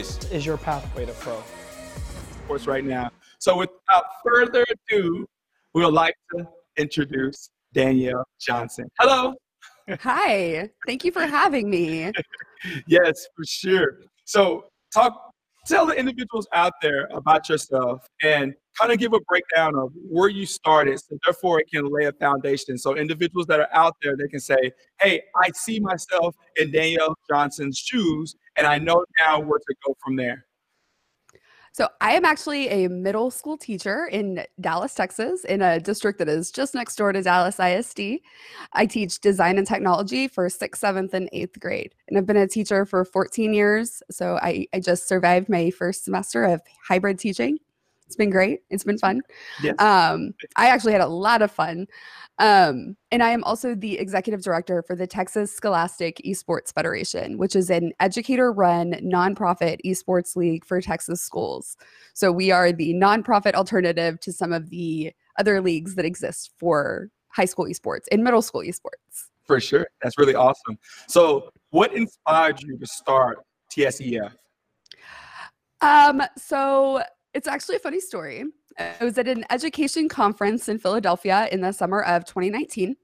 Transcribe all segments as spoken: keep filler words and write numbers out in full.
is is your pathway to pro? Of course, right now. So without further ado, we would like to introduce Danielle Johnson. Hello. Hi. Thank you for having me. Yes, for sure. So talk, tell the individuals out there about yourself and kind of give a breakdown of where you started, so therefore it can lay a foundation. So individuals that are out there, they can say, hey, I see myself in Danielle Johnson's shoes, and I know now where to go from there. So I am actually a middle school teacher in Dallas, Texas, in a district that is just next door to Dallas I S D. I teach design and technology for sixth, seventh, and eighth grade. And I've been a teacher for fourteen years. So I, I just survived my first semester of hybrid teaching. It's been great. It's been fun. Yes. Um, I actually had a lot of fun. Um, and I am also the executive director for the Texas Scholastic Esports Federation, which is an educator-run nonprofit esports league for Texas schools. So we are the nonprofit alternative to some of the other leagues that exist for high school esports and middle school esports. For sure. That's really awesome. So what inspired you to start T S E F? Um, so... It's actually a funny story. I was at an education conference in Philadelphia in the summer of twenty nineteen,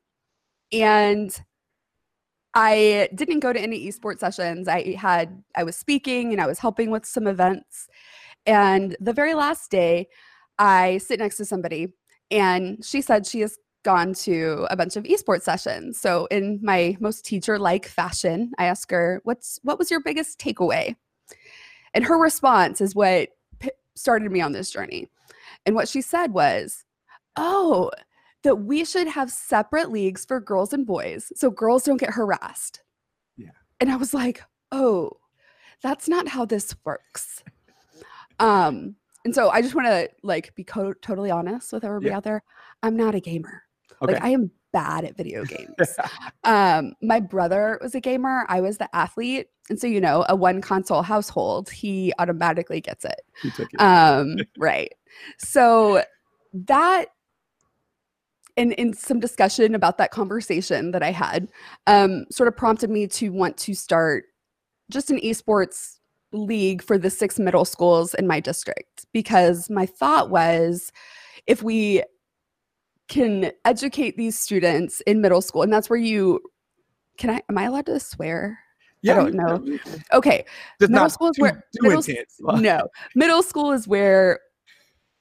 and I didn't go to any esports sessions. I had, I was speaking and I was helping with some events. And the very last day, I sit next to somebody, and she said she has gone to a bunch of esports sessions. So in my most teacher-like fashion, I asked her, "What's what was your biggest takeaway?" And her response is what started me on this journey. And what she said was, oh, that we should have separate leagues for girls and boys so girls don't get harassed. Yeah. And I was like, oh, that's not how this works. um, and so I just want to like be co- totally honest with everybody yeah. out there. I'm not a gamer. Okay. Like I am bad at video games. um, my brother was a gamer. I was the athlete. And so, you know, a one console household, he automatically gets it. He took it. Um, right. So that, and in some discussion about that conversation that I had, um, sort of prompted me to want to start just an esports league for the six middle schools in my district, because my thought was, if we can educate these students in middle school, and that's where you, can I, am I allowed to swear? Yeah, I don't know. Okay. Middle school is where middle, no. Middle school is where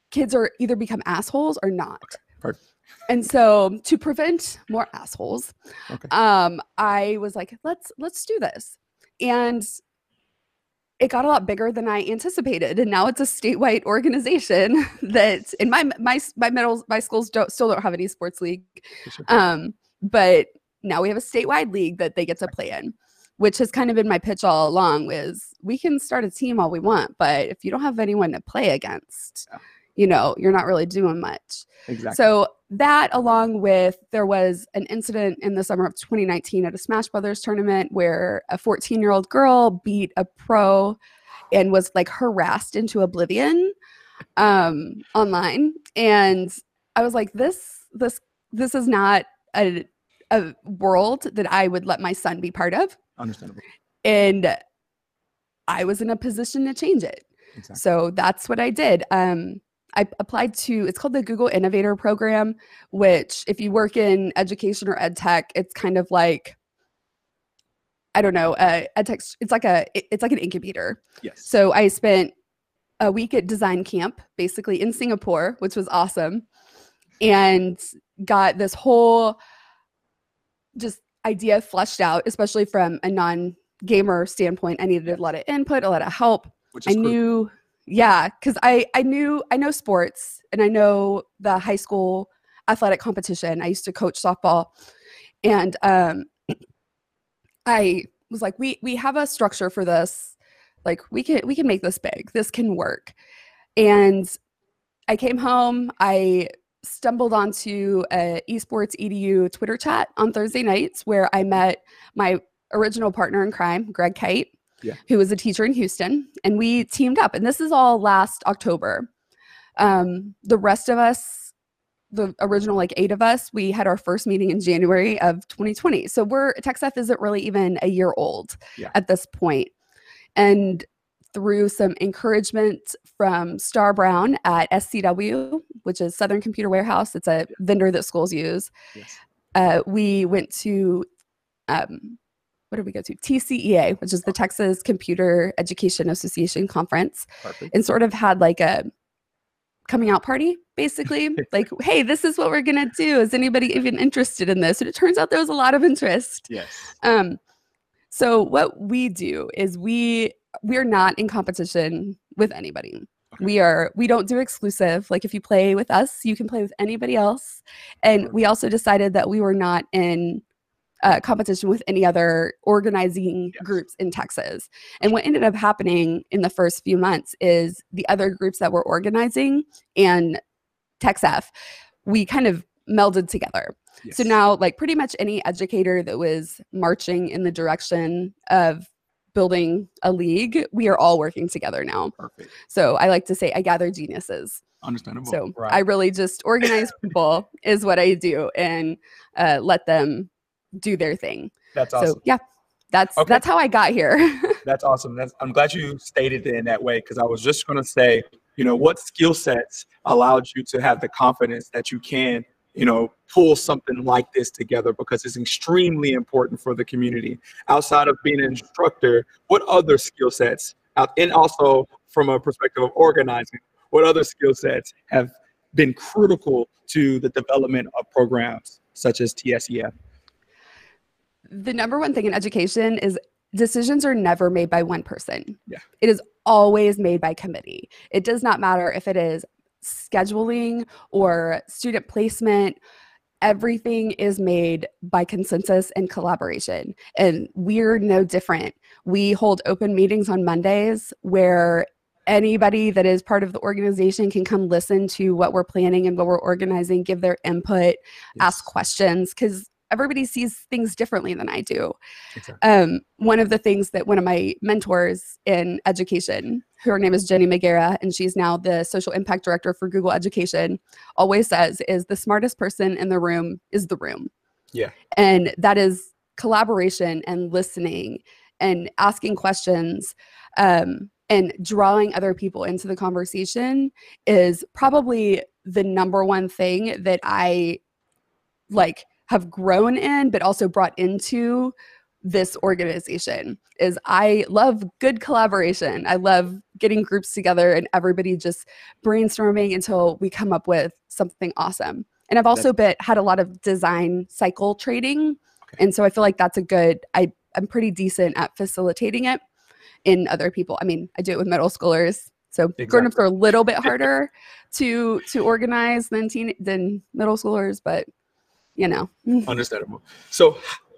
kids are either become assholes or not. Okay, and so to prevent more assholes, okay. um, I was like, let's let's do this. And it got a lot bigger than I anticipated. And now it's a statewide organization that in my my my middle my schools don't still don't have any sports league. Sure. Um, but now we have a statewide league that they get to play in, which has kind of been my pitch all along, is we can start a team all we want, but if you don't have anyone to play against, yeah. you know, you're not really doing much. Exactly. So that, along with, there was an incident in the summer of twenty nineteen at a Smash Brothers tournament where a fourteen-year-old girl beat a pro and was like harassed into oblivion um, online. And I was like, this, this, this is not a, a world that I would let my son be part of. Understandable. And I was in a position to change it. Exactly. So that's what I did. Um, I applied to, it's called the Google Innovator Program, which if you work in education or ed tech, it's kind of like, I don't know, uh, ed tech, it's like a, it's like an incubator. Yes. So I spent a week at design camp, basically in Singapore, which was awesome, and got this whole just idea fleshed out, especially from a non-gamer standpoint. I needed a lot of input, a lot of help. Which is I knew, yeah, because I, I knew, I know sports, and I know the high school athletic competition. I used to coach softball, and um, I was like, we we have a structure for this. Like we can we can make this big. This can work. And I came home. I. stumbled onto a esports E D U Twitter chat on Thursday nights where I met my original partner in crime, Greg Kite, yeah. who was a teacher in Houston, and we teamed up. And this is all last October. Um, the rest of us, the original like eight of us, we had our first meeting in January of twenty twenty. So we're, TechSF isn't really even a year old yeah. at this point. And through some encouragement from Star Brown at S C W, which is Southern Computer Warehouse. It's a vendor that schools use. Yes. Uh, we went to, um, what did we go to? T C E A, which is the Texas Computer Education Association conference. Perfect. And sort of had like a coming out party, basically. Like, hey, this is what we're going to do. Is anybody even interested in this? And it turns out there was a lot of interest. Yes. Um, so what we do is we... we're not in competition with anybody. Okay. We are, we don't do exclusive. Like if you play with us, you can play with anybody else. And we also decided that we were not in uh, competition with any other organizing yes. groups in Texas. And what ended up happening in the first few months is the other groups that were organizing and TexF, we kind of melded together. Yes. So now like pretty much any educator that was marching in the direction of building a league, we are all working together now. Perfect. So I like to say I gather geniuses. Understandable. So right. I really just organize people is what I do, and uh, let them do their thing. That's awesome. So yeah, that's okay. That's how I got here. That's awesome. That's, I'm glad you stated it in that way, because I was just going to say, you know, what skill sets allowed you to have the confidence that you can, you know, pull something like this together, because it's extremely important for the community. Outside of being an instructor, what other skill sets, and also from a perspective of organizing, what other skill sets have been critical to the development of programs such as T S E F? The number one thing in education is decisions are never made by one person. Yeah. It is always made by committee. It does not matter if it is scheduling or student placement, everything is made by consensus and collaboration. And we're no different. We hold open meetings on Mondays where anybody that is part of the organization can come listen to what we're planning and what we're organizing, give their input, yes. ask questions, because everybody sees things differently than I do. Exactly. Um, one of the things that one of my mentors in education, her name is Jenny Magiera, and she's now the social impact director for Google Education, always says is the smartest person in the room is the room. Yeah. And that is collaboration and listening and asking questions, um, and drawing other people into the conversation is probably the number one thing that I like have grown in, but also brought into this organization. Is I love good collaboration. I love getting groups together and everybody just brainstorming until we come up with something awesome. And I've also been, had a lot of design cycle trading. Okay. And so I feel like that's a good, I, I'm pretty decent at facilitating it in other people. I mean, I do it with middle schoolers. So exactly. Grown-ups are a little bit harder to, to organize than, teen, than middle schoolers, but you know. Understandable. So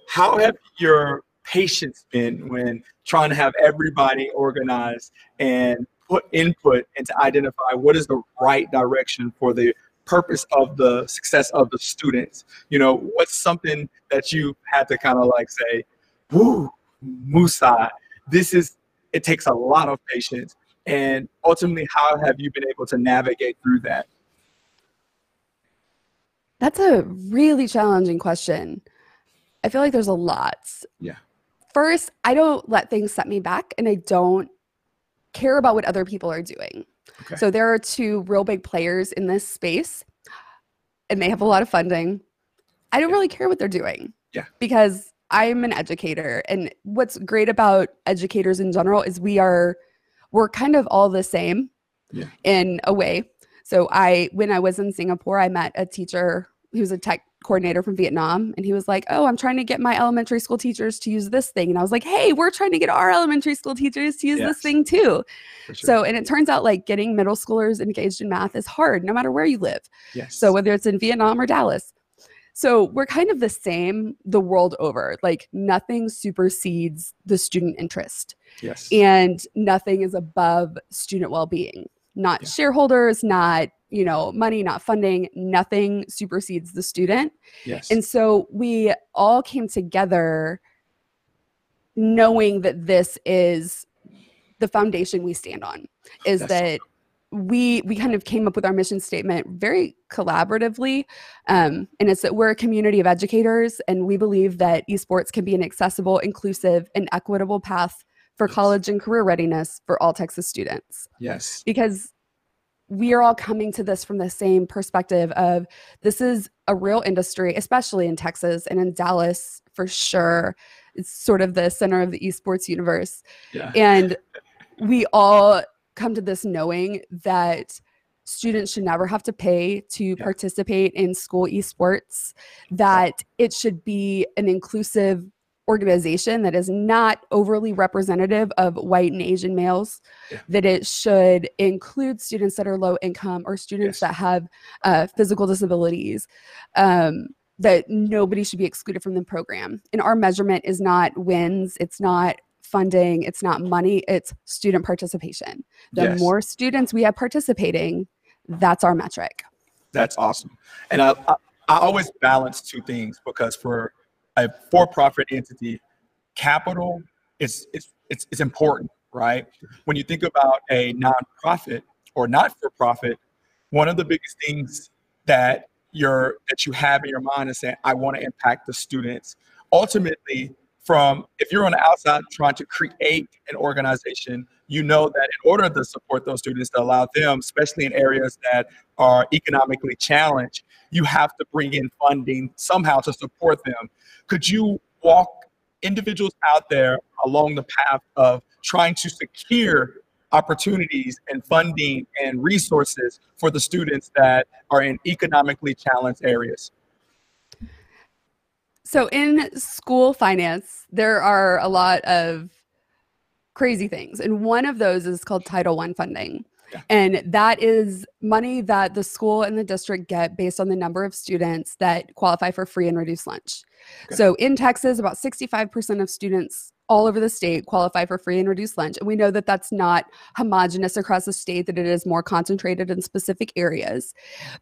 how have your patience been when trying to have everybody organized and put input and to identify what is the right direction for the purpose of the success of the students? You know, what's something that you had to kind of like say, whoo, Musa, this is, it takes a lot of patience. And ultimately, how have you been able to navigate through that? That's a really challenging question. I feel like there's a lot. Yeah. First, I don't let things set me back, and I don't care about what other people are doing. Okay. So there are two real big players in this space, and they have a lot of funding. I don't yeah. really care what they're doing. Yeah. Because I'm an educator, and what's great about educators in general is we are we're kind of all the same yeah. in a way. So I, when I was in Singapore, I met a teacher who was a tech coordinator from Vietnam, and he was like, oh, I'm trying to get my elementary school teachers to use this thing. And I was like, hey, we're trying to get our elementary school teachers to use yes. this thing too. Sure. So, and it turns out like getting middle schoolers engaged in math is hard no matter where you live. Yes. So whether it's in Vietnam or Dallas. So we're kind of the same the world over, like nothing supersedes the student interest. Yes. And nothing is above student well-being. Not yeah. shareholders, not, you know, money, not funding, nothing supersedes the student. Yes. And so we all came together knowing that this is the foundation we stand on, is That's that we we kind of came up with our mission statement very collaboratively. Um, and it's that we're a community of educators, and we believe that esports can be an accessible, inclusive, and equitable path for yes. college and career readiness for all Texas students. Yes. Because we are all coming to this from the same perspective of this is a real industry, especially in Texas and in Dallas for sure. It's sort of the center of the esports universe. Yeah. And we all come to this knowing that students should never have to pay to yeah. participate in school esports, that it should be an inclusive organization that is not overly representative of white and Asian males, yeah. that it should include students that are low income or students yes. that have uh, physical disabilities, um, that nobody should be excluded from the program. And our measurement is not wins, it's not funding, it's not money, it's student participation. The yes. more students we have participating, that's our metric. That's awesome. And I, I, I always balance two things, because for a for-profit entity, capital is it's, it's, it's important, right? When you think about a nonprofit or not-for-profit, one of the biggest things that you're that you have in your mind is saying, I want to impact the students. Ultimately, from if you're on the outside trying to create an organization, you know that in order to support those students, to allow them, especially in areas that are economically challenged, you have to bring in funding somehow to support them. Could you walk individuals out there along the path of trying to secure opportunities and funding and resources for the students that are in economically challenged areas? So in school finance, there are a lot of crazy things. And one of those is called Title one funding. Yeah. And that is money that the school and the district get based on the number of students that qualify for free and reduced lunch. Okay. So in Texas, about sixty-five percent of students all over the state qualify for free and reduced lunch. And we know that that's not homogenous across the state, that it is more concentrated in specific areas.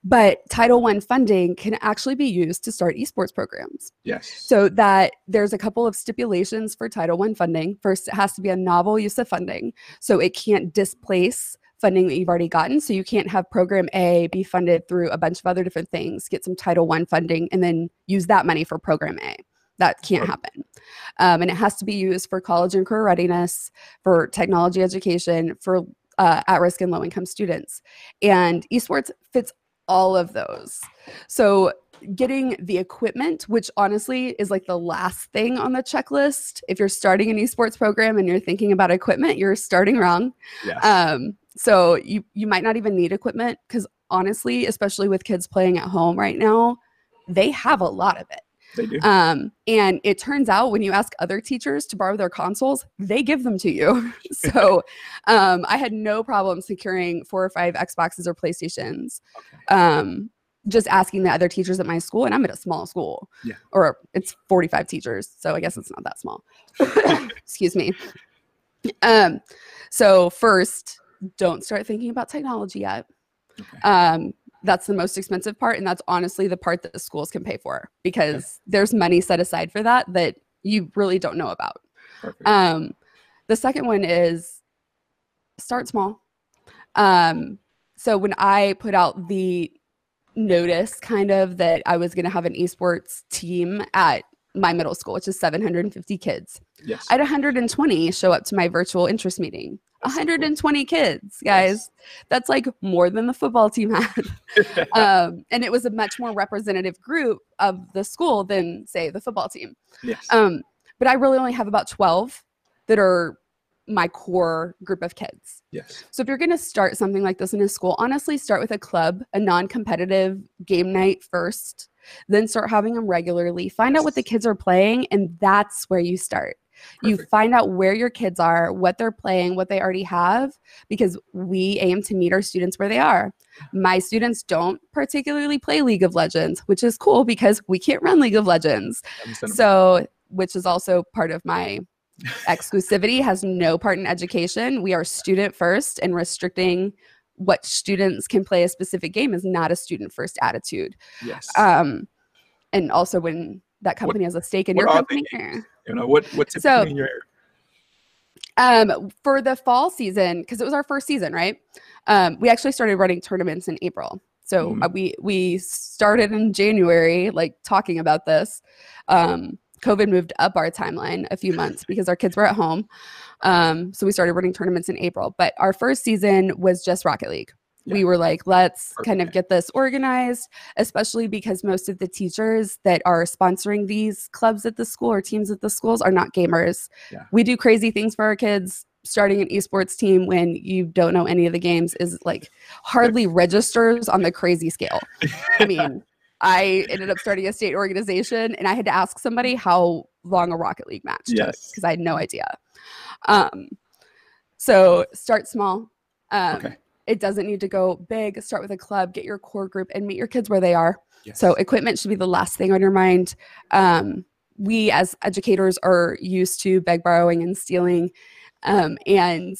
But Title one funding can actually be used to start esports programs. Yes. So that there's a couple of stipulations for Title one funding. First, it has to be a novel use of funding. So it can't displace funding that you've already gotten. So you can't have program A be funded through a bunch of other different things, get some Title one funding, and then use that money for program A. That can't happen. Um, and it has to be used for college and career readiness, for technology education, for uh, at-risk and low-income students. And esports fits all of those. So getting the equipment, which honestly is like the last thing on the checklist. If you're starting an esports program and you're thinking about equipment, you're starting wrong. Yes. Um, so you, you might not even need equipment, because honestly, especially with kids playing at home right now, they have a lot of it. They do. Um, and it turns out when you ask other teachers to borrow their consoles, they give them to you. So um, I had no problem securing four or five Xboxes or PlayStations. Okay. Um, just asking the other teachers at my school, and I'm at a small school. Yeah. Or it's forty-five teachers, so I guess it's not that small. Excuse me. Um, so first, don't start thinking about technology yet. Okay. Um, that's the most expensive part, and that's honestly the part that the schools can pay for, because yes. there's money set aside for that that you really don't know about. Um, the second one is start small. Um, so when I put out the notice kind of that I was going to have an esports team at my middle school, which is seven hundred fifty kids, yes. I had one hundred twenty show up to my virtual interest meeting. one hundred twenty kids, guys. Yes. That's like more than the football team had. Um, and it was a much more representative group of the school than, say, the football team. Yes. Um, but I really only have about twelve that are my core group of kids. Yes. So if you're going to start something like this in a school, honestly, start with a club, a non-competitive game night first, then start having them regularly. Find out what the kids are playing, and that's where you start. Perfect. You find out where your kids are, what they're playing, what they already have, because we aim to meet our students where they are. My students don't particularly play League of Legends, which is cool because we can't run League of Legends. So, which is also part of my exclusivity, has no part in education. We are student first, and restricting what students can play a specific game is not a student first attitude. Yes. Um, and also when that company what, has a stake in your company. You know, what, what's so, in your um, for the fall season, because it was our first season, right? Um, we actually started running tournaments in April. So mm. uh, we, we started in January, like talking about this. Um, COVID moved up our timeline a few months because our kids were at home. Um, so we started running tournaments in April. But our first season was just Rocket League. Yeah. We were like, let's Perfect. kind of get this organized, especially because most of the teachers that are sponsoring these clubs at the school or teams at the schools are not gamers. Yeah. We do crazy things for our kids. Starting an esports team when you don't know any of the games is like hardly registers on the crazy scale. I mean, I ended up starting a state organization and I had to ask somebody how long a Rocket League match took because I had no idea. Um, so start small. Um, okay. It doesn't need to go big. Start with a club, get your core group, and meet your kids where they are. Yes. So equipment should be the last thing on your mind. Um, we as educators are used to beg, borrowing, and stealing, um, and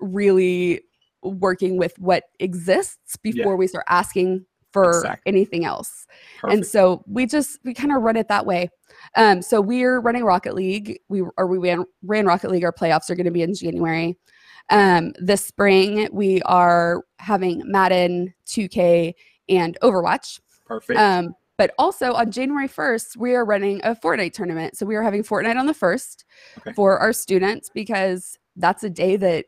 really working with what exists before yeah. we start asking for exactly. anything else. Perfect. And so we just, we kind of run it that way. Um, so we're running Rocket League. We, or we ran, ran Rocket League. Our playoffs are going to be in January. Um, this spring, we are having Madden, two K, and Overwatch. Perfect. Um, but also on January first, we are running a Fortnite tournament. So we are having Fortnite on the first okay. for our students because that's a day that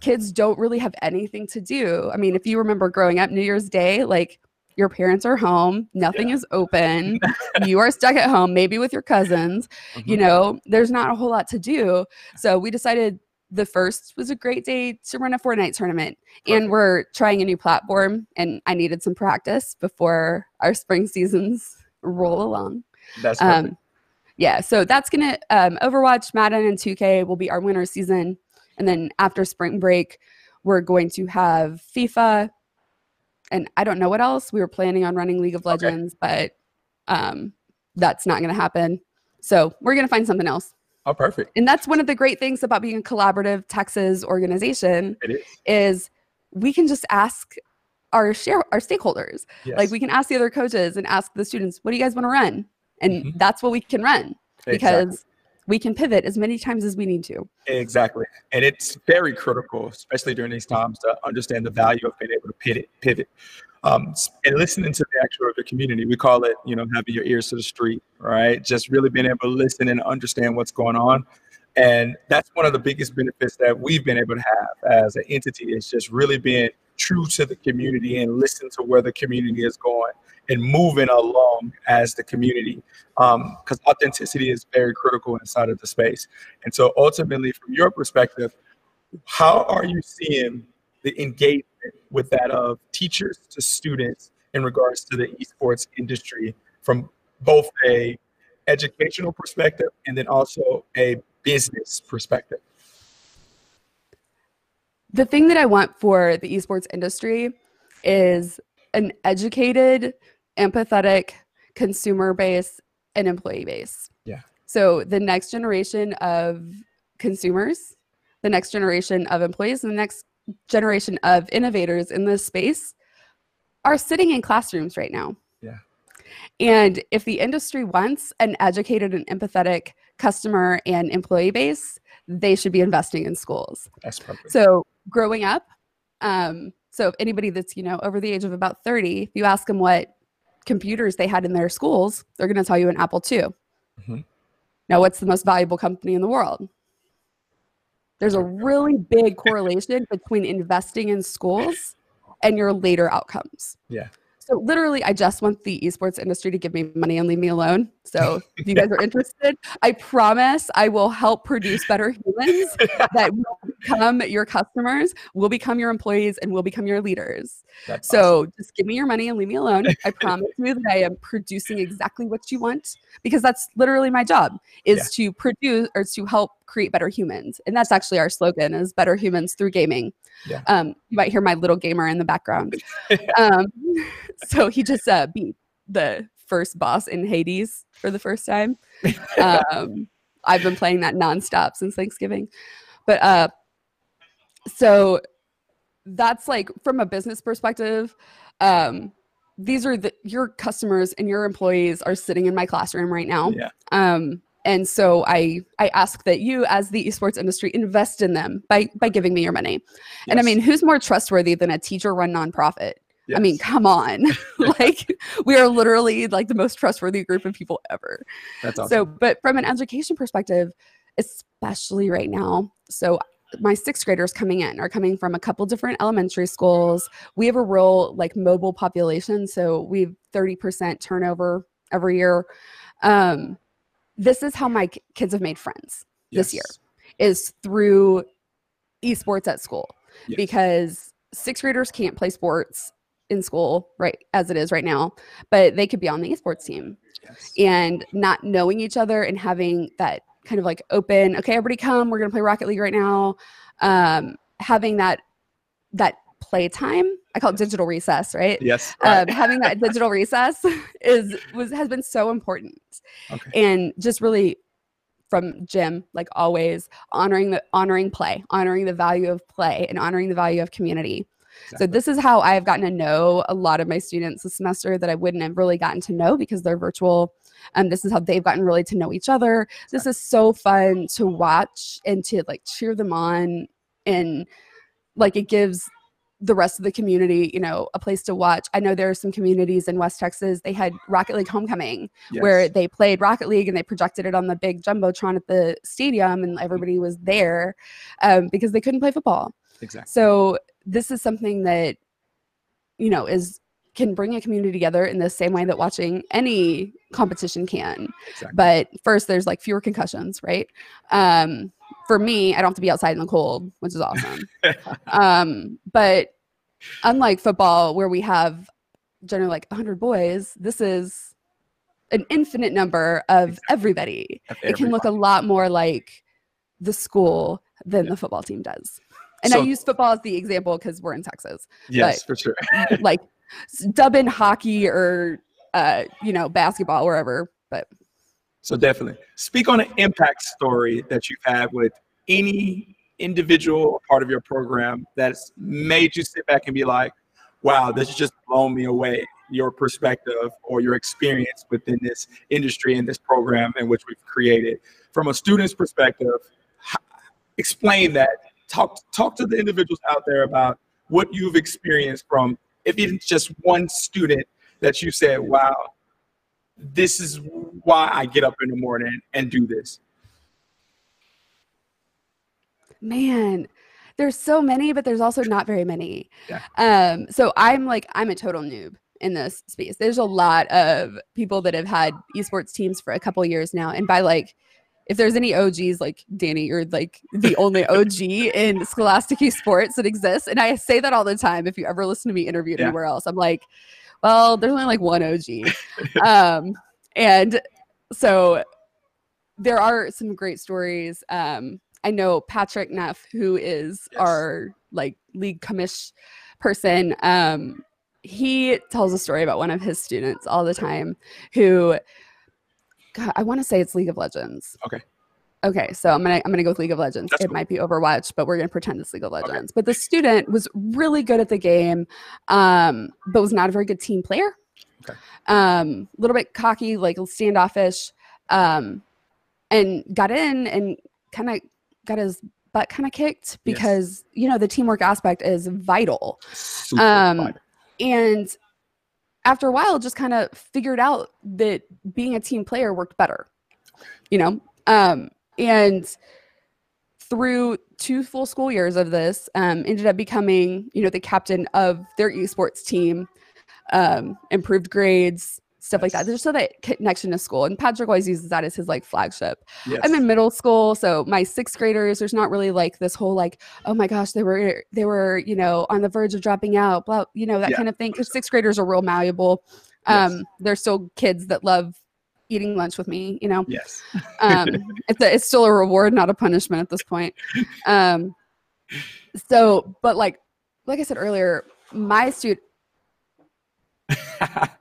kids don't really have anything to do. I mean, if you remember growing up, New Year's Day, like your parents are home, nothing yeah. is open, you are stuck at home, maybe with your cousins, mm-hmm. you know, there's not a whole lot to do. So we decided the first was a great day to run a Fortnite tournament. Perfect. And we're trying a new platform, and I needed some practice before our spring seasons roll along. That's perfect. Um, yeah, so that's going to um, Overwatch, Madden, and two K will be our winter season. And then after spring break, we're going to have FIFA, and I don't know what else. We were planning on running League of Legends, okay. but um, that's not going to happen. So we're going to find something else. Oh, perfect. And that's one of the great things about being a collaborative Texas organization it is. is we can just ask our share, our stakeholders. Yes. Like we can ask the other coaches and ask the students, what do you guys want to run? And mm-hmm. that's what we can run because exactly. we can pivot as many times as we need to. Exactly. And it's very critical, especially during these times, to understand the value of being able to pivot. pivot. Um, and listening to the actual the community. We call it, you know, having your ears to the street, right? Just really being able to listen and understand what's going on. And that's one of the biggest benefits that we've been able to have as an entity is just really being true to the community and listen to where the community is going and moving along as the community. Um, because authenticity is very critical inside of the space. And so ultimately, from your perspective, how are you seeing the engagement with that of teachers to students in regards to the esports industry from both a educational perspective and then also a business perspective? The thing that I want for the esports industry is an educated, empathetic consumer base and employee base. Yeah. So the next generation of consumers, the next generation of employees, and the next generation of innovators in this space are sitting in classrooms right now. Yeah. And if the industry wants an educated and empathetic customer and employee base, they should be investing in schools. That's perfect. So growing up, um, so if anybody that's, you know, over the age of about thirty, if you ask them what computers they had in their schools, they're going to tell you an Apple two. Mm-hmm. Now, what's the most valuable company in the world? There's a really big correlation between investing in schools and your later outcomes. Yeah. So literally, I just want the esports industry to give me money and leave me alone. So if you guys are interested, I promise I will help produce better humans that will become your customers, will become your employees, and will become your leaders. That's so awesome. Just give me your money and leave me alone. I promise you that I am producing exactly what you want, because that's literally my job is yeah. to produce or to help create better humans. And that's actually our slogan is better humans through gaming. Yeah. Um, you might hear my little gamer in the background. Um, so he just uh, beat the first boss in Hades for the first time. Um, I've been playing that nonstop since Thanksgiving. But uh, so that's like from a business perspective, um, these are the, your customers and your employees are sitting in my classroom right now. Yeah. Um, And so I, I ask that you, as the esports industry, invest in them by, by giving me your money. Yes. And I mean, who's more trustworthy than a teacher-run nonprofit? Yes. I mean, come on. Like, we are literally like the most trustworthy group of people ever. That's awesome. So, but from an education perspective, especially right now, so my sixth graders coming in are coming from a couple different elementary schools. We have a real like mobile population. So we have thirty percent turnover every year. Um, this is how my kids have made friends yes. this year, is through esports at school yes. because sixth graders can't play sports in school right as it is right now, but they could be on the esports team yes. and not knowing each other and having that kind of like open, okay, everybody come, we're going to play Rocket League right now. Um, having that, that play time, I call it digital recess, right? Yes. Right. Um, having that digital recess is, was, has been so important. Okay. And just really from Jim, like always honoring the honoring play, honoring the value of play and honoring the value of community. Exactly. So this is how I've gotten to know a lot of my students this semester that I wouldn't have really gotten to know because they're virtual. And um, this is how they've gotten really to know each other. Exactly. This is so fun to watch and to like cheer them on. And like, it gives the rest of the community, you know, a place to watch. I know there are some communities in West Texas, they had Rocket League Homecoming yes. where they played Rocket League and they projected it on the big Jumbotron at the stadium and everybody was there um, because they couldn't play football. Exactly. So this is something that, you know, is can bring a community together in the same way that watching any competition can. Exactly. But first, there's like fewer concussions, right? Um, for me, I don't have to be outside in the cold, which is awesome. um, but unlike football, where we have generally like one hundred boys, this is an infinite number of exactly. everybody. Of everybody. It can look a lot more like the school than yeah. the football team does. And so, I use football as the example because we're in Texas. Yes, but, for sure. Like, dub in hockey or, uh, you know, basketball, wherever. But so definitely. Speak on an impact story that you've had with any individual or part of your program that's made you sit back and be like, wow, this has just blown me away, your perspective or your experience within this industry and this program in which we've created. From a student's perspective, explain that. Talk, talk to the individuals out there about what you've experienced from, if it's just one student that you said, wow, this is why I get up in the morning and do this. Man, there's so many, but there's also not very many. Yeah. Um, so I'm like, I'm a total noob in this space. There's a lot of people that have had esports teams for a couple of years now. And by like, if there's any O Gs, like Danny, you're like the only O G in Scholastic Esports that exists. And I say that all the time. If you ever listen to me interviewed yeah. anywhere else, I'm like, well, there's only like one O G. um, and so there are some great stories. Um, I know Patrick Neff, who is yes. our like league commish person. Um, he tells a story about one of his students all the time who God, I want to say it's League of Legends. Okay. Okay, so I'm gonna I'm gonna go with League of Legends. That's it cool. might be Overwatch, but we're gonna pretend it's League of Legends. Okay. But the student was really good at the game, um, but was not a very good team player. Okay. Um, a little bit cocky, like standoffish, um, and got in and kind of got his butt kind of kicked because yes. you know the teamwork aspect is vital. Super um, vital. And after a while, just kind of figured out that being a team player worked better, you know? Um, and through two full school years of this, um, ended up becoming, you know, the captain of their esports team, um, improved grades, stuff yes. like that. There's still that connection to school. And Patrick always uses that as his like flagship. Yes. I'm in middle school. So my sixth graders, there's not really like this whole like, oh my gosh, they were, they were, you know, on the verge of dropping out, blah, you know, that yeah. kind of thing. Because sixth graders are real malleable. Um, yes. They're still kids that love eating lunch with me, you know? Yes. um, it's, a, it's still a reward, not a punishment at this point. Um, so, but like, like I said earlier, my student,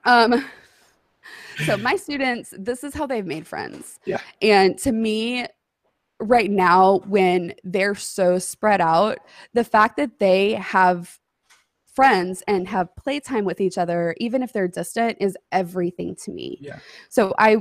um, so my students, this is how they've made friends. Yeah. And to me right now, when they're so spread out, the fact that they have friends and have playtime with each other, even if they're distant, is everything to me. Yeah. So I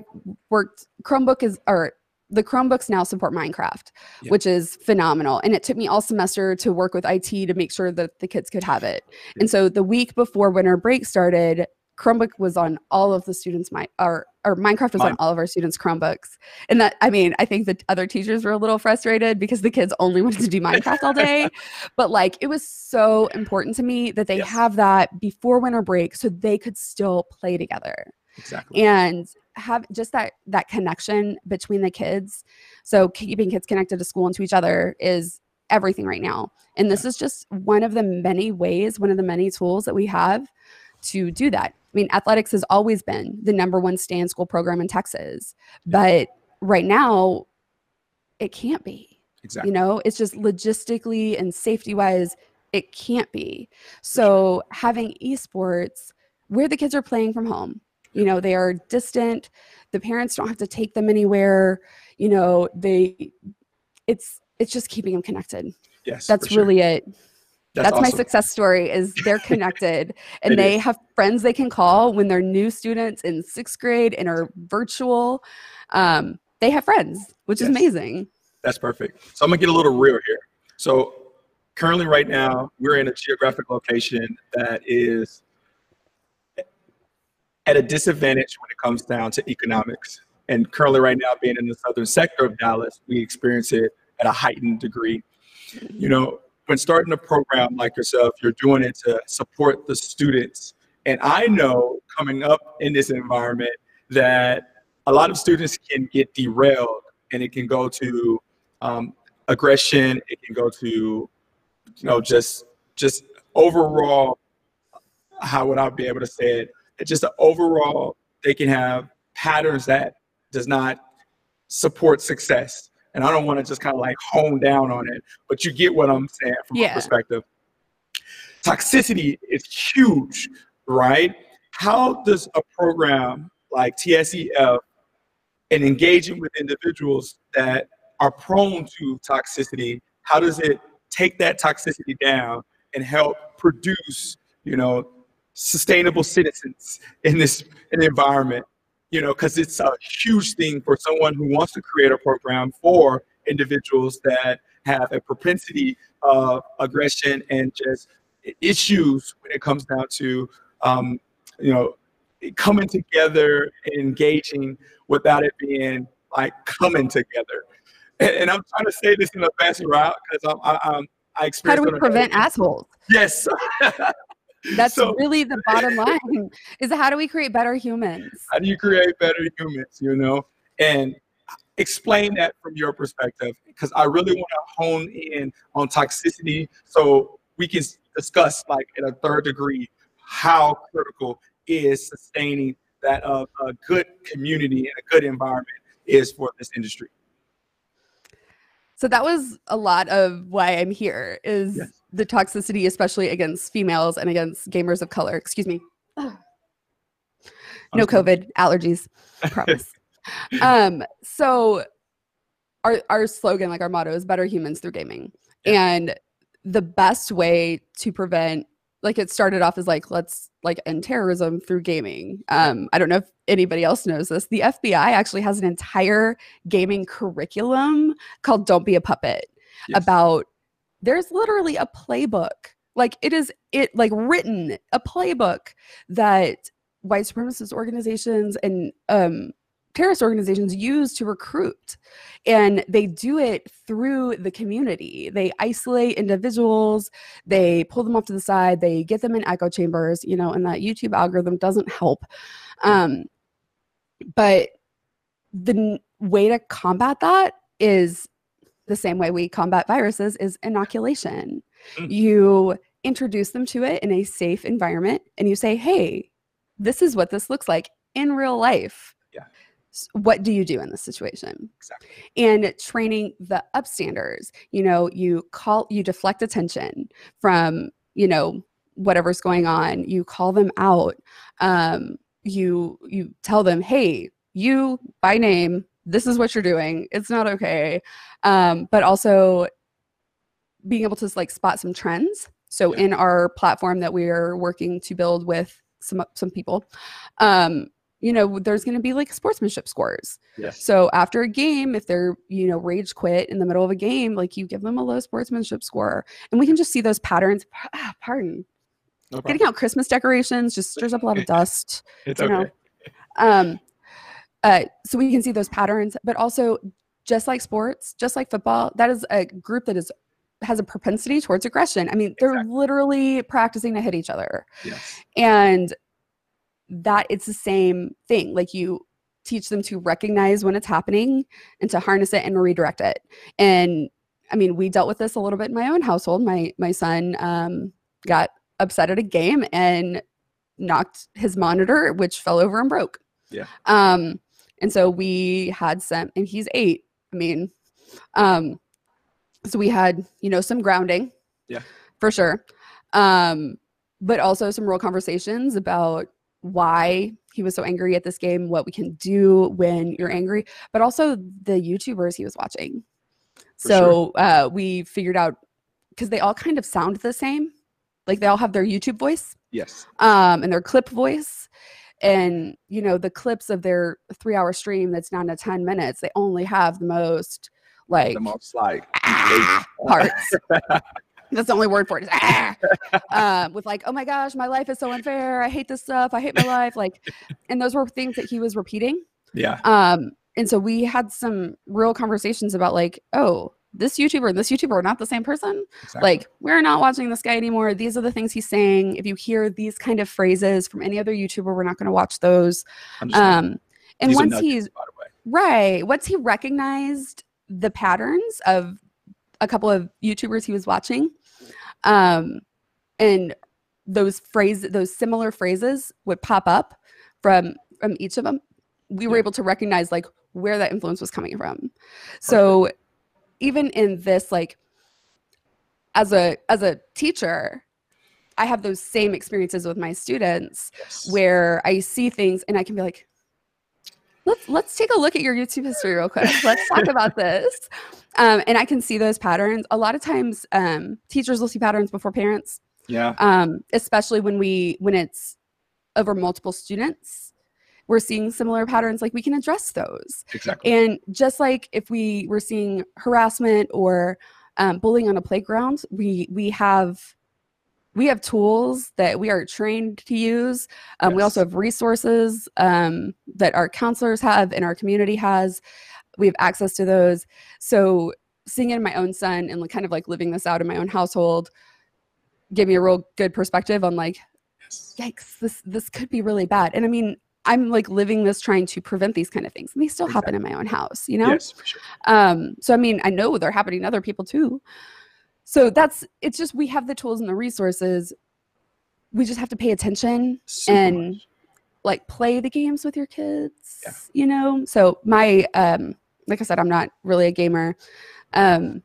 worked Chromebook is or the Chromebooks now support Minecraft, yeah. which is phenomenal. And it took me all semester to work with I T to make sure that the kids could have it. Yeah. And so the week before winter break started, Chromebook was on all of the students, my or, or Minecraft was Mine. on all of our students' Chromebooks. And that, I mean, I think the other teachers were a little frustrated because the kids only wanted to do Minecraft all day. But like, it was so important to me that they yes. have that before winter break so they could still play together. Exactly. And have just that, that connection between the kids. So keeping kids connected to school and to each other is everything right now. And this yeah. is just one of the many ways, one of the many tools that we have to do that. I mean, athletics has always been the number one stay-in-school program in Texas, but right now it can't be. Exactly. You know, it's just logistically and safety-wise, it can't be. So having esports where the kids are playing from home, you know, they are distant. The parents don't have to take them anywhere. You know, they, it's it's just keeping them connected. Yes, that's really sure. it. That's, That's awesome. My success story is they're connected and they is. have friends they can call when they're new students in sixth grade and are virtual. Um, they have friends, which yes. is amazing. That's perfect. So I'm gonna get a little real here. So currently right now, we're in a geographic location that is at a disadvantage when it comes down to economics. And currently right now, being in the southern sector of Dallas, we experience it at a heightened degree. You know, when starting a program like yourself, you're doing it to support the students. And I know coming up in this environment that a lot of students can get derailed and it can go to um, aggression. It can go to, you know, just, just overall, how would I be able to say it? It's just the overall, they can have patterns that does not support success. And I don't want to just kind of like hone down on it, but you get what I'm saying from yeah. my perspective. Toxicity is huge, right? How does a program like T S E F and engaging with individuals that are prone to toxicity, how does it take that toxicity down and help produce, you know, sustainable citizens in this an environment? You know, because it's a huge thing for someone who wants to create a program for individuals that have a propensity of aggression and just issues when it comes down to, um, you know, coming together and engaging without it being like coming together. And, and I'm trying to say this in a faster route because I'm, I'm, I experience. How do we prevent assholes? Yes. That's so, really the bottom line is how do we create better humans? How do you create better humans, you know? And explain that from your perspective, because I really want to hone in on toxicity so we can discuss, like, in a third degree, how critical is sustaining that uh, a good community and a good environment is for this industry. So that was a lot of why I'm here is yes. the toxicity, especially against females and against gamers of color. Excuse me. Ugh. No COVID, allergies, I promise. um, so our, our slogan, like our motto is better humans through gaming. Yeah. And the best way to prevent, like it started off as like, let's like end terrorism through gaming. Um, I don't know if anybody else knows this. The F B I actually has an entire gaming curriculum called Don't Be a Puppet yes. about, there's literally a playbook. Like it is it like written a playbook that white supremacist organizations and um, terrorist organizations use to recruit. And they do it through the community. They isolate individuals, they pull them off to the side, they get them in echo chambers, you know, and that YouTube algorithm doesn't help. Um, but the n- way to combat that is the same way we combat viruses is inoculation. Mm. You introduce them to it in a safe environment and you say, hey, this is what this looks like in real life. Yeah. What do you do in this situation? Exactly. And training the upstanders, you know, you call, you deflect attention from, you know, whatever's going on. You call them out. Um, you, you tell them, hey, you by name, this is what you're doing. It's not okay. Um, but also being able to like spot some trends. So yeah. in our platform that we are working to build with some, some people, um, you know, there's going to be like sportsmanship scores. Yes. So after a game, if they're, you know, rage quit in the middle of a game, like you give them a low sportsmanship score, and we can just see those patterns. Ah, pardon. No problem. Getting out Christmas decorations just stirs up a lot of dust. It's okay. Know. Um, uh, so we can see those patterns, but also just like sports, just like football, that is a group that is has a propensity towards aggression. I mean, they're exactly. literally practicing to hit each other. Yes. And that it's the same thing. Like you teach them to recognize when it's happening and to harness it and redirect it. And I mean, we dealt with this a little bit in my own household. My, my son um, got upset at a game and knocked his monitor, which fell over and broke. Yeah. Um, and so we had some, and he's eight. I mean, um, so we had, you know, some grounding. Yeah. For sure. Um, but also some real conversations about why he was so angry at this game, what we can do when you're angry, but also the YouTubers he was watching. For so sure. uh, we figured out, because they all kind of sound the same. Like they all have their YouTube voice. Yes. Um, and their clip voice. And, you know, the clips of their three hour stream that's down to ten minutes, they only have the most like, the most, like ah, parts. That's the only word for it. Is, ah, um, with like, oh my gosh, my life is so unfair. I hate this stuff. I hate my life. Like, and those were things that he was repeating. Yeah. Um, and so we had some real conversations about like, oh, this YouTuber and this YouTuber are not the same person. Exactly. Like, we're not watching this guy anymore. These are the things he's saying. If you hear these kind of phrases from any other YouTuber, we're not going to watch those. Um, and these once he's right, once he recognized the patterns of a couple of YouTubers he was watching, um, and those phrases, those similar phrases would pop up from from each of them, we yeah. were able to recognize like where that influence was coming from. Perfect. So. Even in this, like, as a as a teacher, I have those same experiences with my students. Yes. Where I see things and I can be like, let's let's take a look at your YouTube history real quick. Let's talk about this. Um, and I can see those patterns. A lot of times, um, teachers will see patterns before parents. Yeah. Um, especially when we when it's over multiple students. We're seeing similar patterns, like we can address those. Exactly. And just like if we were seeing harassment or um, bullying on a playground, we we have we have tools that we are trained to use. Um, yes. We also have resources um, that our counselors have and our community has. We have access to those. So seeing it in my own son and kind of like living this out in my own household gave me a real good perspective on like, yes. Yikes, this this could be really bad. And I mean, I'm like living this trying to prevent these kind of things. And they still exactly. happen in my own house, you know? Yes, for sure. Um, so, I mean, I know they're happening to other people too. So that's, it's just, we have the tools and the resources. We just have to pay attention Super and much. like play the games with your kids, yeah. you know? So my, um, like I said, I'm not really a gamer, um,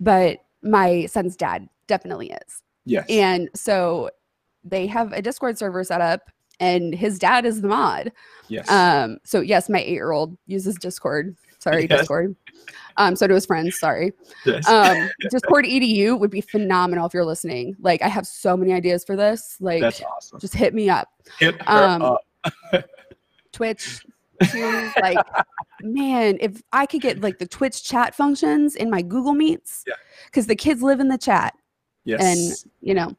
but my son's dad definitely is. Yes. And so they have a Discord server set up. And his dad is the mod. Yes. Um, so, yes, my eight-year-old uses Discord. Sorry, yes. Discord. Um, so do his friends. Sorry. Yes. Um, Discord E D U would be phenomenal if you're listening. Like, I have so many ideas for this. Like, that's awesome. Just hit me up. Hit her um, up. Twitch. Too. Like, man, if I could get, like, the Twitch chat functions in my Google Meets. Yeah. Because the kids live in the chat. Yes. And, you know.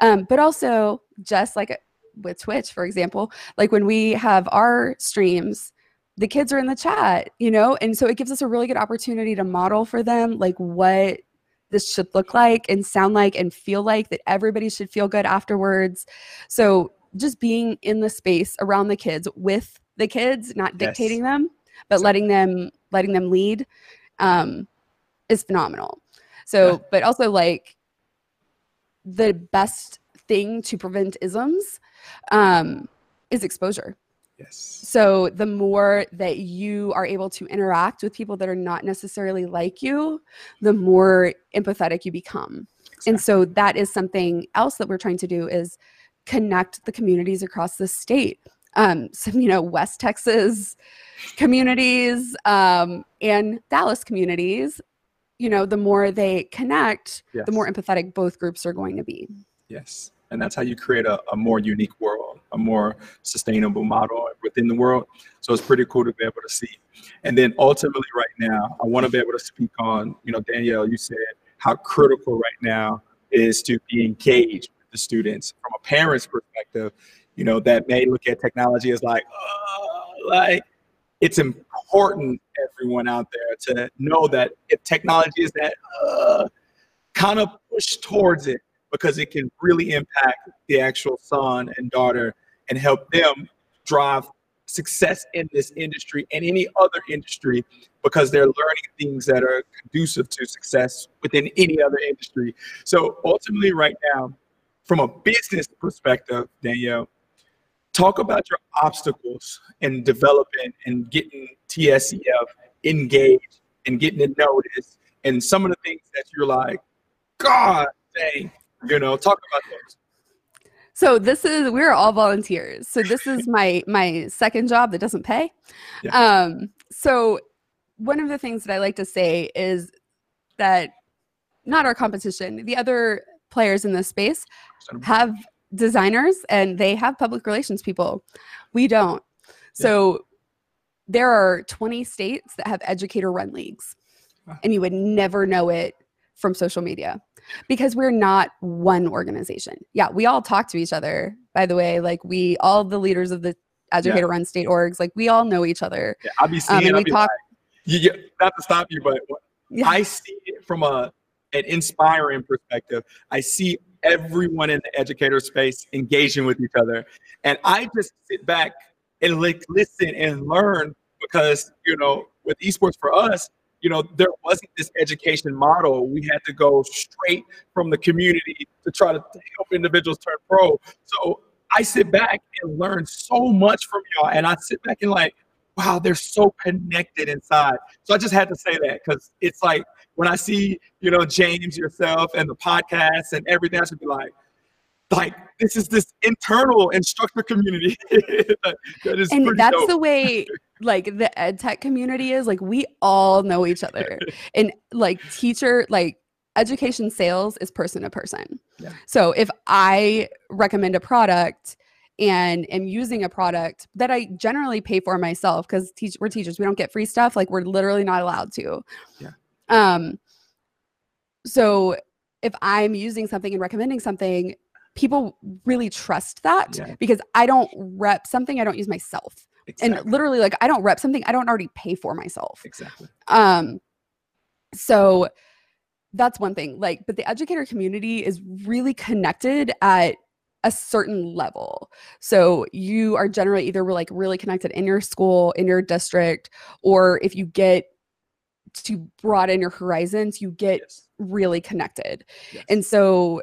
Um, but also, just like a, with Twitch, for example, like when we have our streams, the kids are in the chat, you know, and so it gives us a really good opportunity to model for them, like what this should look like and sound like and feel like, that everybody should feel good afterwards. So just being in the space around the kids with the kids, not dictating yes. them, but so. letting them, letting them lead um, is phenomenal. So, yeah. But also like the best thing to prevent isms um, is exposure. Yes. So the more that you are able to interact with people that are not necessarily like you, the more empathetic you become. Exactly. And so that is something else that we're trying to do, is connect the communities across the state. Um, some, you know, West Texas communities um, and Dallas communities, you know, the more they connect, yes. the more empathetic both groups are going to be. Yes. And that's how you create a, a more unique world, a more sustainable model within the world. So it's pretty cool to be able to see. And then ultimately right now, I want to be able to speak on, you know, Danielle, you said how critical right now is to be engaged with the students from a parent's perspective, you know, that may look at technology as like, oh, like, it's important, everyone out there, to know that if technology is that, uh, kind of push towards it, because it can really impact the actual son and daughter and help them drive success in this industry and any other industry, because they're learning things that are conducive to success within any other industry. So ultimately right now, from a business perspective, Danielle, talk about your obstacles in developing and getting T S E F engaged and getting it noticed, and some of the things that you're like, God dang, you know, talk about those. So this is, we're all volunteers. So this is my my second job that doesn't pay. Yeah. Um, so one of the things that I like to say is that not our competition, the other players in this space have designers and they have public relations people. We don't. So yeah. There are twenty states that have educator-run leagues, wow. And you would never know it from social media, because we're not one organization. Yeah, we all talk to each other, by the way. Like, we, all the leaders of the educator-run yeah. state orgs, like, we all know each other. Yeah, I'll be seeing um, I'll be talk- like, you, not to stop you, but yeah. I see it from a an inspiring perspective. I see everyone in the educator space engaging with each other. And I just sit back and like listen and learn, because, you know, with esports for us, you know, there wasn't this education model. We had to go straight from the community to try to help individuals turn pro. So I sit back and learn so much from y'all. And I sit back and like, wow, they're so connected inside. So I just had to say that, because it's like, when I see, you know, James, yourself, and the podcast and everything, I should be like, like, this is this internal instructor community. that is and that's dope. The way, like, the ed tech community is. Like, we all know each other. And, like, teacher, like, education sales is person to person. Yeah. So if I recommend a product and am using a product that I generally pay for myself, because teach- we're teachers, we don't get free stuff. Like, we're literally not allowed to. Yeah. Um, so if I'm using something and recommending something, people really trust that, yeah. because I don't rep something I don't use myself. Exactly. And literally, like, I don't rep something I don't already pay for myself. Exactly. Um, so that's one thing, like, but the educator community is really connected at a certain level. So you are generally either like really connected in your school, in your district, or if you get to broaden your horizons, you get yes. really connected. Yes. And so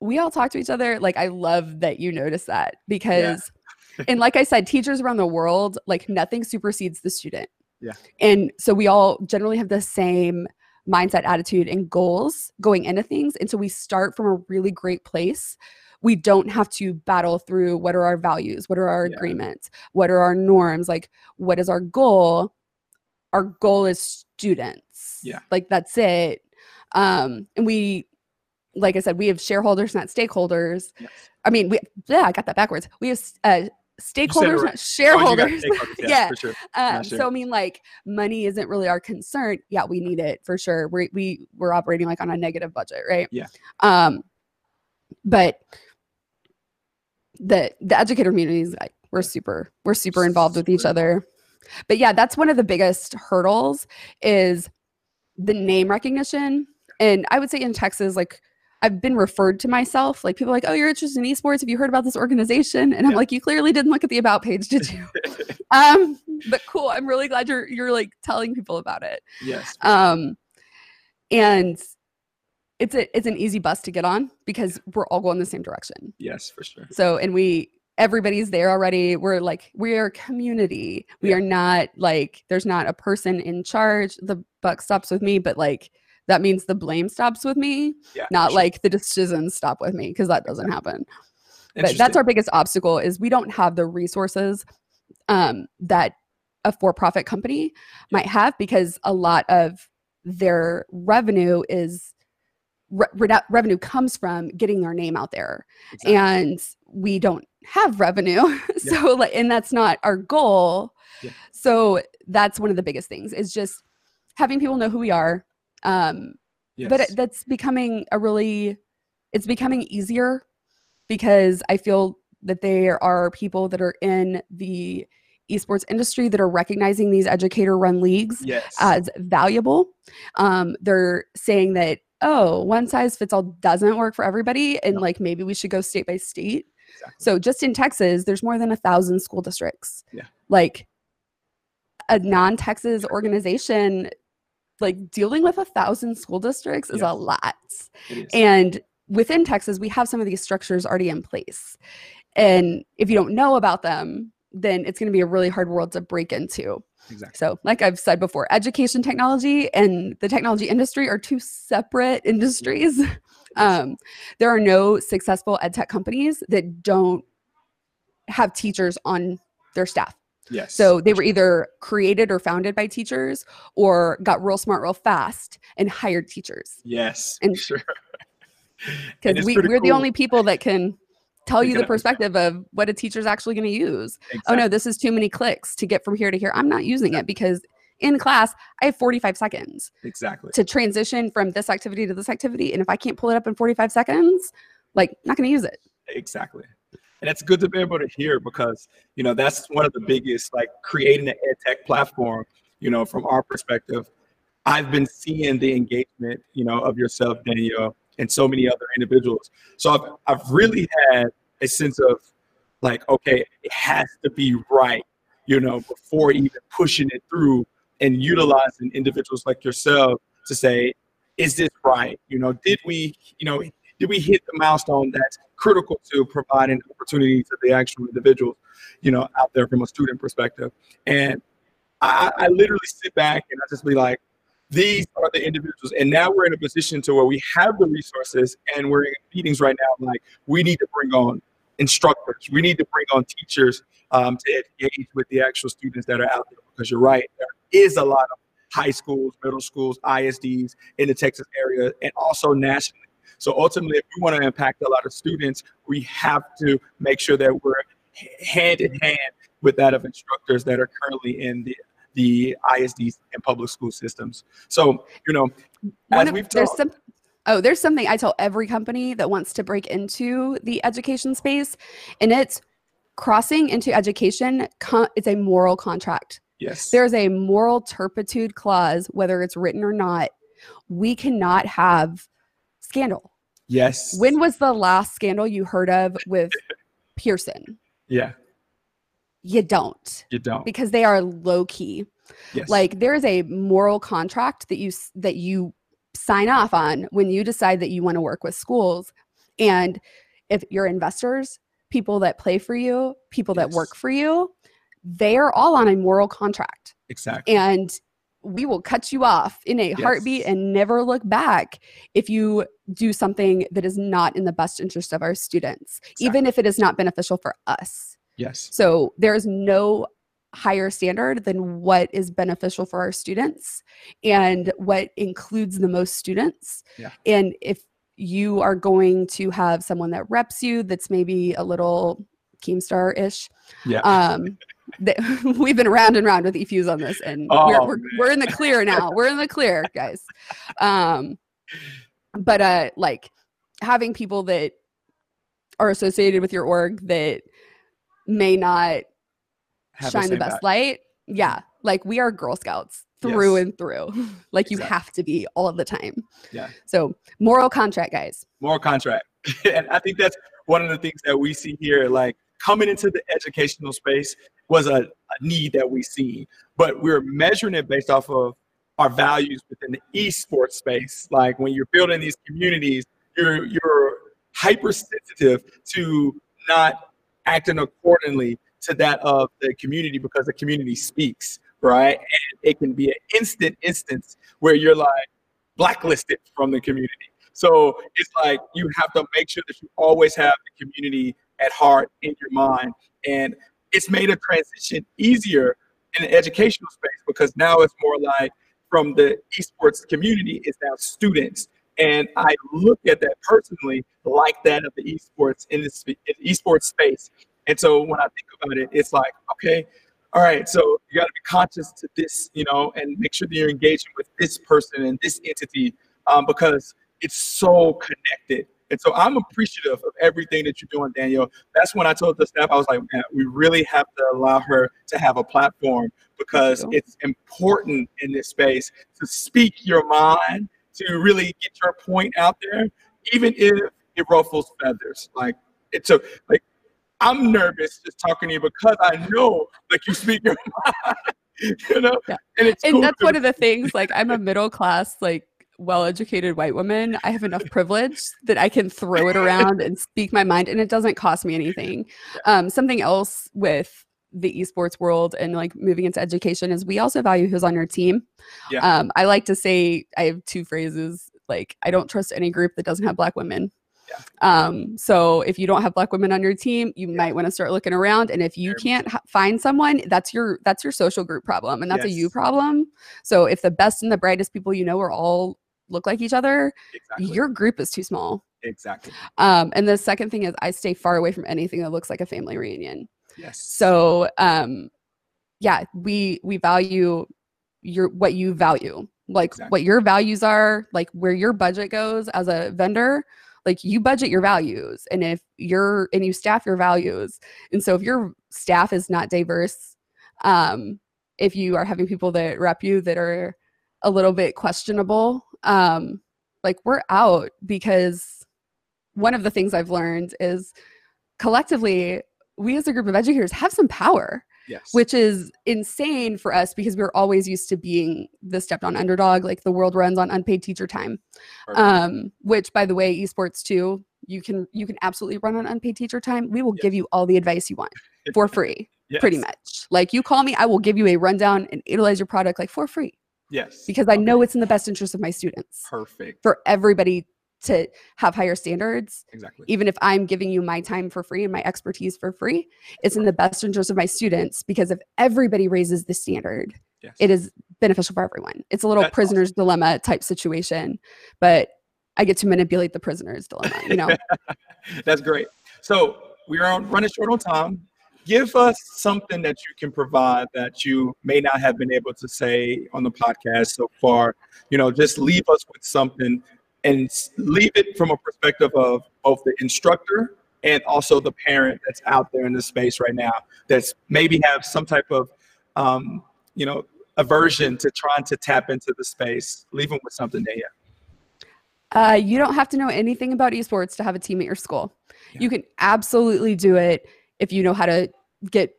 we all talk to each other. Like, I love that you notice that, because, yeah. and like I said, teachers around the world, like, nothing supersedes the student. Yeah. And so we all generally have the same mindset, attitude, and goals going into things. And so we start from a really great place. We don't have to battle through what are our values, what are our yeah. agreements, what are our norms, like, what is our goal? Our goal is students. Yeah. Like, that's it. Um, and we, like I said, we have shareholders, not stakeholders. Yes. I mean, we, yeah, I got that backwards. We have uh, stakeholders, right. not shareholders. Oh, stakeholders. Yeah. yeah. For sure. um, sure. So, I mean, like, money isn't really our concern. Yeah. We need it for sure. We, we, we're operating like on a negative budget. Right. Yeah. Um, but the, the educator communities, like, we're super, we're super involved with each other. But yeah, that's one of the biggest hurdles is the name recognition. And I would say in Texas, like, I've been referred to myself, like, people are like, oh, you're interested in esports. Have you heard about this organization? And I'm yeah. like, you clearly didn't look at the about page, did you? um, but cool. I'm really glad you're, you're like telling people about it. Yes. Um, and it's a, it's an easy bus to get on, because we're all going the same direction. Yes, for sure. So, and we, everybody's there already. We're like, we are community. We yeah. are not like, there's not a person in charge. The buck stops with me, but like, that means the blame stops with me, yeah, not sure. like the decisions stop with me, because that doesn't happen. But that's our biggest obstacle, is we don't have the resources um, that a for-profit company might have, because a lot of their revenue is re revenue comes from getting our name out there. Exactly. And we don't have revenue. So, yeah. like, and that's not our goal. Yeah. So that's one of the biggest things, is just having people know who we are. Um, yes. But it, that's becoming a really, it's becoming easier, because I feel that there are people that are in the esports industry that are recognizing these educator-run leagues yes. as valuable. Um, they're saying that, oh, one size fits all doesn't work for everybody, and no. like maybe we should go state by state. Exactly. So just in Texas, there's more than a thousand school districts. Yeah. Like a non-Texas organization, like dealing with a thousand school districts is yes. a lot. It is. And within Texas, we have some of these structures already in place. And if you don't know about them, then it's going to be a really hard world to break into. Exactly. So like I've said before, education technology and the technology industry are two separate industries. Yes. Um, there are no successful ed tech companies that don't have teachers on their staff. Yes. So they were either created or founded by teachers, or got real smart real fast and hired teachers. Yes, and sure. Because we, we're cool. the only people that can tell you the perspective of what a teacher's actually going to use. Exactly. Oh no, this is too many clicks to get from here to here. I'm not using yeah. it, because in class I have forty-five seconds exactly to transition from this activity to this activity. And if I can't pull it up in forty-five seconds, like not going to use it. Exactly. And it's good to be able to hear, because, you know, that's one of the biggest, like creating an ed tech platform, you know, from our perspective, I've been seeing the engagement, you know, of yourself, Danielle, and so many other individuals. So I've, I've really had a sense of like, okay, it has to be right, you know, before even pushing it through, and utilizing individuals like yourself to say, is this right? You know, did we, you know, did we hit the milestone that's critical to providing opportunity to the actual individual, you know, out there from a student perspective? And I, I literally sit back and I just be like, these are the individuals. And now we're in a position to where we have the resources, and we're in meetings right now, like we need to bring on instructors. We need to bring on teachers um, to engage with the actual students that are out there, because you're right. There is a lot of high schools, middle schools, I S Ds in the Texas area, and also nationally. So ultimately, if we want to impact a lot of students, we have to make sure that we're hand in hand with that of instructors that are currently in the the I S Ds and public school systems. So, you know, as of, we've talked. Some, oh, there's something I tell every company that wants to break into the education space, and it's crossing into education. It's a moral contract. Yes. There's a moral turpitude clause, whether it's written or not. We cannot have scandal. Yes. When was the last scandal you heard of with Pearson? Yeah. You don't. You don't. Because they are low key. Yes. Like there is a moral contract that you that you sign off on when you decide that you want to work with schools. And if your investors, people that play for you, people yes. that work for you, they are all on a moral contract. Exactly. And we will cut you off in a yes. heartbeat and never look back if you do something that is not in the best interest of our students, exactly. even if it is not beneficial for us. Yes. So there is no higher standard than what is beneficial for our students and what includes the most students. Yeah. And if you are going to have someone that reps you, that's maybe a little Keemstar-ish. Yeah. Um, that, we've been round and round with E-fuse on this, and oh, we're, we're, we're in the clear now. We're in the clear, guys. Um, but uh, like having people that are associated with your org that may not have shine the, the best back. light. Yeah. Like we are Girl Scouts through yes. and through. Like exactly. you have to be all of the time. Yeah. So moral contract, guys. Moral contract. And I think that's one of the things that we see here. Like coming into the educational space was a, a need that we see, but we're measuring it based off of our values within the esports space. Like when you're building these communities, you're, you're hypersensitive to not acting accordingly to that of the community, because the community speaks, right? And it can be an instant instance where you're like blacklisted from the community. So it's like you have to make sure that you always have the community at heart in your mind. And it's made a transition easier in the educational space, because now it's more like from the esports community, it's now students And I look at that personally like that of the esports industry, esports space. And so when I think about it, it's like, okay, all right, so you got to be conscious to this, you know, and make sure that you're engaging with this person and this entity, um, because it's so connected. And so I'm appreciative of everything that you're doing, Danielle. That's when I told the staff, I was like, man, we really have to allow her to have a platform, because it's important in this space to speak your mind, to really get your point out there, even if it ruffles feathers. Like, it's a, like, I'm nervous just talking to you because I know, like, you speak your mind, you know? Yeah. And, it's and cool that's one of the things, like, I'm a middle class, like, well-educated white woman. I have enough privilege that I can throw it around and speak my mind, and it doesn't cost me anything. Um, something else with the esports world and like moving into education is we also value who's on your team. Yeah. Um, I like to say, I have two phrases, like, I don't trust any group that doesn't have Black women. Yeah. Um, so if you don't have Black women on your team, you yeah. might want to start looking around. And if you can't ha- find someone, that's your, that's your social group problem. And that's yes. a you problem. So if the best and the brightest people, you know, are all look like each other, exactly. your group is too small. Exactly. Um, and the second thing is I stay far away from anything that looks like a family reunion. Yes. So, um, yeah, we, we value your, what you value, like exactly. what your values are, like where your budget goes as a vendor, like you budget your values, and if you're, and you staff your values. And so if your staff is not diverse, um, if you are having people that rep you that are a little bit questionable, um, like we're out, because one of the things I've learned is collectively, we as a group of educators have some power, yes. which is insane for us because we're always used to being the stepped on underdog, like the world runs on unpaid teacher time, um, which by the way, esports too, you can, you can absolutely run on unpaid teacher time. We will yes. give you all the advice you want for free, yes. pretty much. Like you call me, I will give you a rundown and analyze your product like for free. Yes. Because I okay. know it's in the best interest of my students. Perfect. For everybody to have higher standards. Exactly. Even if I'm giving you my time for free and my expertise for free, it's in the best interest of my students, because if everybody raises the standard, yes. it is beneficial for everyone. It's a little That's prisoner's awesome. dilemma type situation, but I get to manipulate the prisoner's dilemma, you know? That's great. So we are running short on time. Give us something that you can provide that you may not have been able to say on the podcast so far. You know, just leave us with something, and leave it from a perspective of both the instructor and also the parent that's out there in this space right now that's maybe have some type of, um, you know, aversion to trying to tap into the space. Leave them with something, Danielle. Uh, you don't have to know anything about esports to have a team at your school. Yeah. You can absolutely do it if you know how to get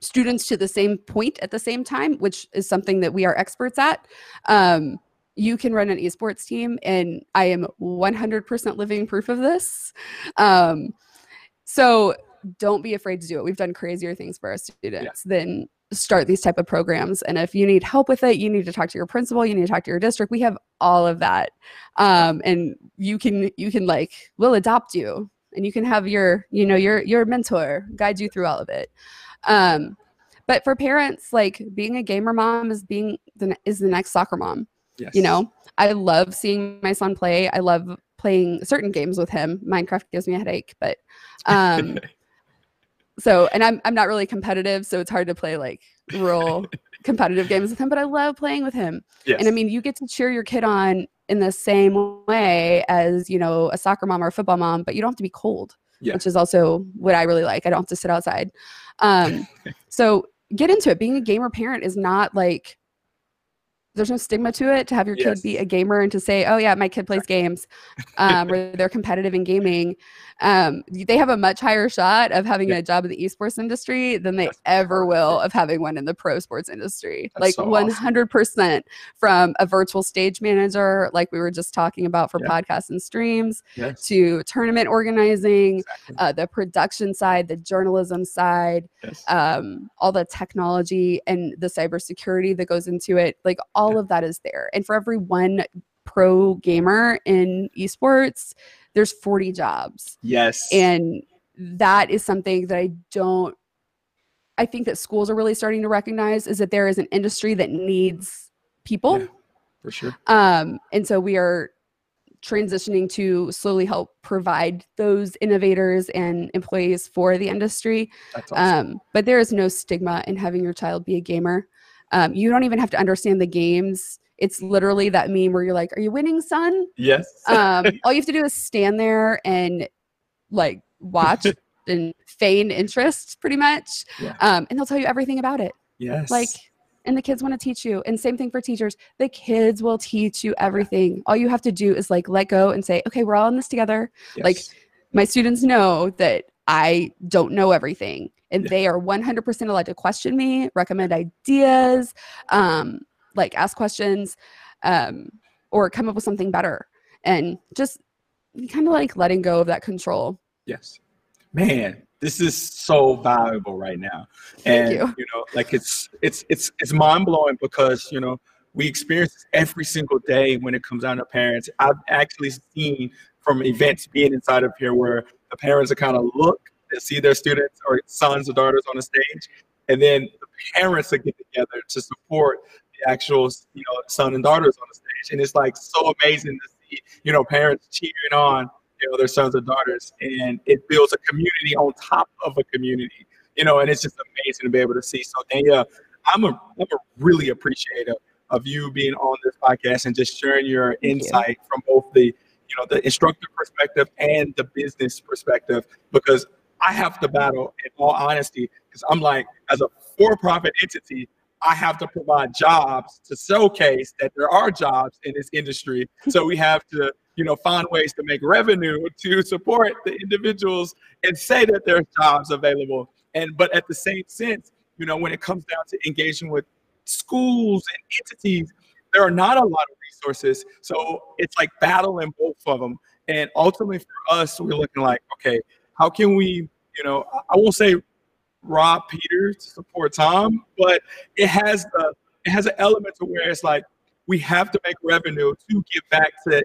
students to the same point at the same time, which is something that we are experts at. Um, You can run an esports team, and I am one hundred percent living proof of this. Um, so don't be afraid to do it. We've done crazier things for our students yeah. than start these type of programs. And if you need help with it, you need to talk to your principal, you need to talk to your district. We have all of that. Um, and you can, you can like, we'll adopt you, and you can have your, you know, your, your mentor guide you through all of it. Um, but for parents, like being a gamer mom is being the, is the next soccer mom. Yes. You know, I love seeing my son play. I love playing certain games with him. Minecraft gives me a headache, but um, so, and I'm I'm not really competitive, so it's hard to play like real competitive games with him, but I love playing with him. Yes. And I mean, you get to cheer your kid on in the same way as, you know, a soccer mom or a football mom, but you don't have to be cold, yeah. which is also what I really like. I don't have to sit outside. Um, so get into it. Being a gamer parent is not like, there's no stigma to it to have your yes. kid be a gamer and to say, oh yeah, my kid plays games, um, or they're competitive in gaming. Um, they have a much higher shot of having yeah. a job in the esports industry than they That's ever awesome. will of having one in the pro sports industry. That's like so one hundred percent awesome. From a virtual stage manager, like we were just talking about for yeah. podcasts and streams, yes. to tournament organizing, exactly. uh, the production side, the journalism side, yes. um, all the technology and the cybersecurity that goes into it, like all All of that is there. And for every one pro gamer in esports, there's forty jobs. Yes. And that is something that I don't, I think that schools are really starting to recognize, is that there is an industry that needs people. Yeah, for sure. Um, and so we are transitioning to slowly help provide those innovators and employees for the industry. That's awesome. Um, but there is no stigma in having your child be a gamer. Um, you don't even have to understand the games. It's literally that meme where you're like, are you winning, son? Yes. um, all you have to do is stand there and like watch and feign interest pretty much. Yeah. Um, and they'll tell you everything about it. Yes. Like, and the kids want to teach you. And same thing for teachers. The kids will teach you everything. All you have to do is like let go and say, okay, we're all in this together. Yes. Like my students know that I don't know everything. And yeah. they are one hundred percent allowed to question me, recommend ideas, um, like ask questions, um, or come up with something better. And just kind of like letting go of that control. Yes. Man, this is so valuable right now. And, Thank you. you know, like it's, it's, it's, it's mind blowing because, you know, we experience this every single day when it comes down to parents. I've actually seen from events being inside of here where the parents are kind of look to see their students or sons or daughters on the stage. And then the parents are getting together to support the actual, you know, son and daughters on the stage. And it's like so amazing to see, you know, parents cheering on, you know, their sons and daughters, and it builds a community on top of a community, you know, and it's just amazing to be able to see. So Danielle, I'm a, I'm a really appreciative of you being on this podcast and just sharing your insight from both the, you know, the instructor perspective and the business perspective, because I have to battle in all honesty, because I'm like, as a for-profit entity, I have to provide jobs to showcase that there are jobs in this industry. So we have to, you know, find ways to make revenue to support the individuals and say that there are jobs available. And, but at the same sense, you know, when it comes down to engaging with schools and entities, there are not a lot of resources. So it's like battling both of them. And ultimately for us, we're looking like, okay, how can we, you know, I won't say rob Peter to support Tom, but it has the, it has an element to where it's like, we have to make revenue to give back to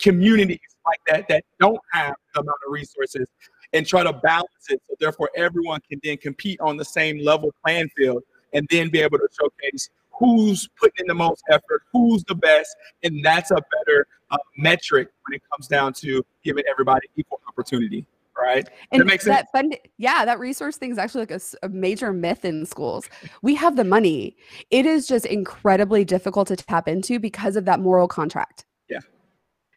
communities like that, that don't have the amount of resources, and try to balance it. So therefore everyone can then compete on the same level playing field and then be able to showcase who's putting in the most effort, who's the best. And that's a better uh, metric when it comes down to giving everybody equal opportunity. Right. And that makes sense. That fund, yeah, that resource thing is actually like a, a major myth in schools. We have the money. It is just incredibly difficult to tap into because of that moral contract. Yeah.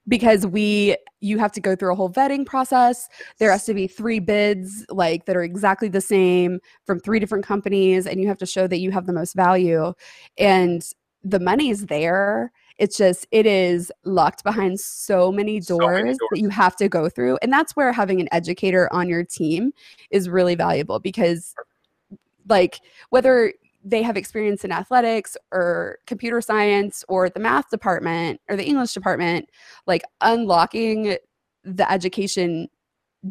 Because we, you have to go through a whole vetting process. There has to be three bids like that are exactly the same from three different companies. And you have to show that you have the most value. And the money's there. It's just, it is locked behind so many, doors so many doors that you have to go through. And that's where having an educator on your team is really valuable, because like whether they have experience in athletics or computer science or the math department or the English department, like unlocking the education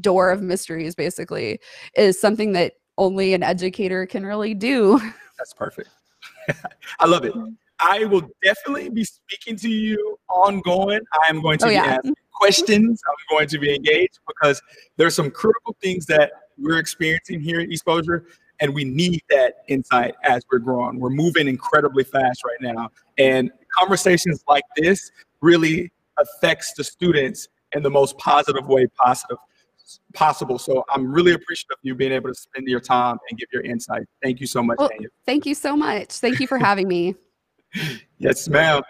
door of mysteries basically is something that only an educator can really do. That's perfect. I love it. I will definitely be speaking to you ongoing. I am going to oh, be yeah. asking questions. I'm going to be engaged because there's some critical things that we're experiencing here at ESPOSURE, and we need that insight as we're growing. We're moving incredibly fast right now, and conversations like this really affects the students in the most positive way possible. possible. So I'm really appreciative of you being able to spend your time and give your insight. Thank you so much. Well, Danielle. Thank you so much. Thank you for having me. Yes, ma'am.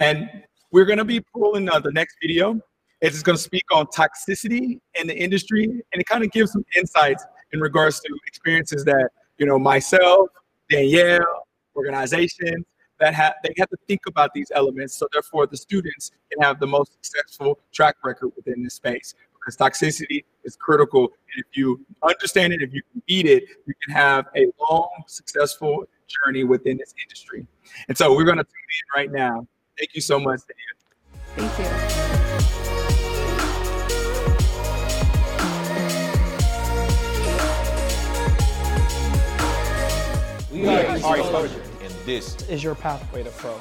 And we're going to be pulling uh, the next video. It's going to speak on toxicity in the industry, and it kind of gives some insights in regards to experiences that, you know, myself, Danielle, organizations that have, they have to think about these elements. So therefore the students can have the most successful track record within this space, because toxicity is critical. And if you understand it, if you can beat it, you can have a long, successful journey within this industry. And so we're going to tune in right now. Thank you so much, Danielle. Thank you. We are ESPOSURE, and this is your pathway to pro.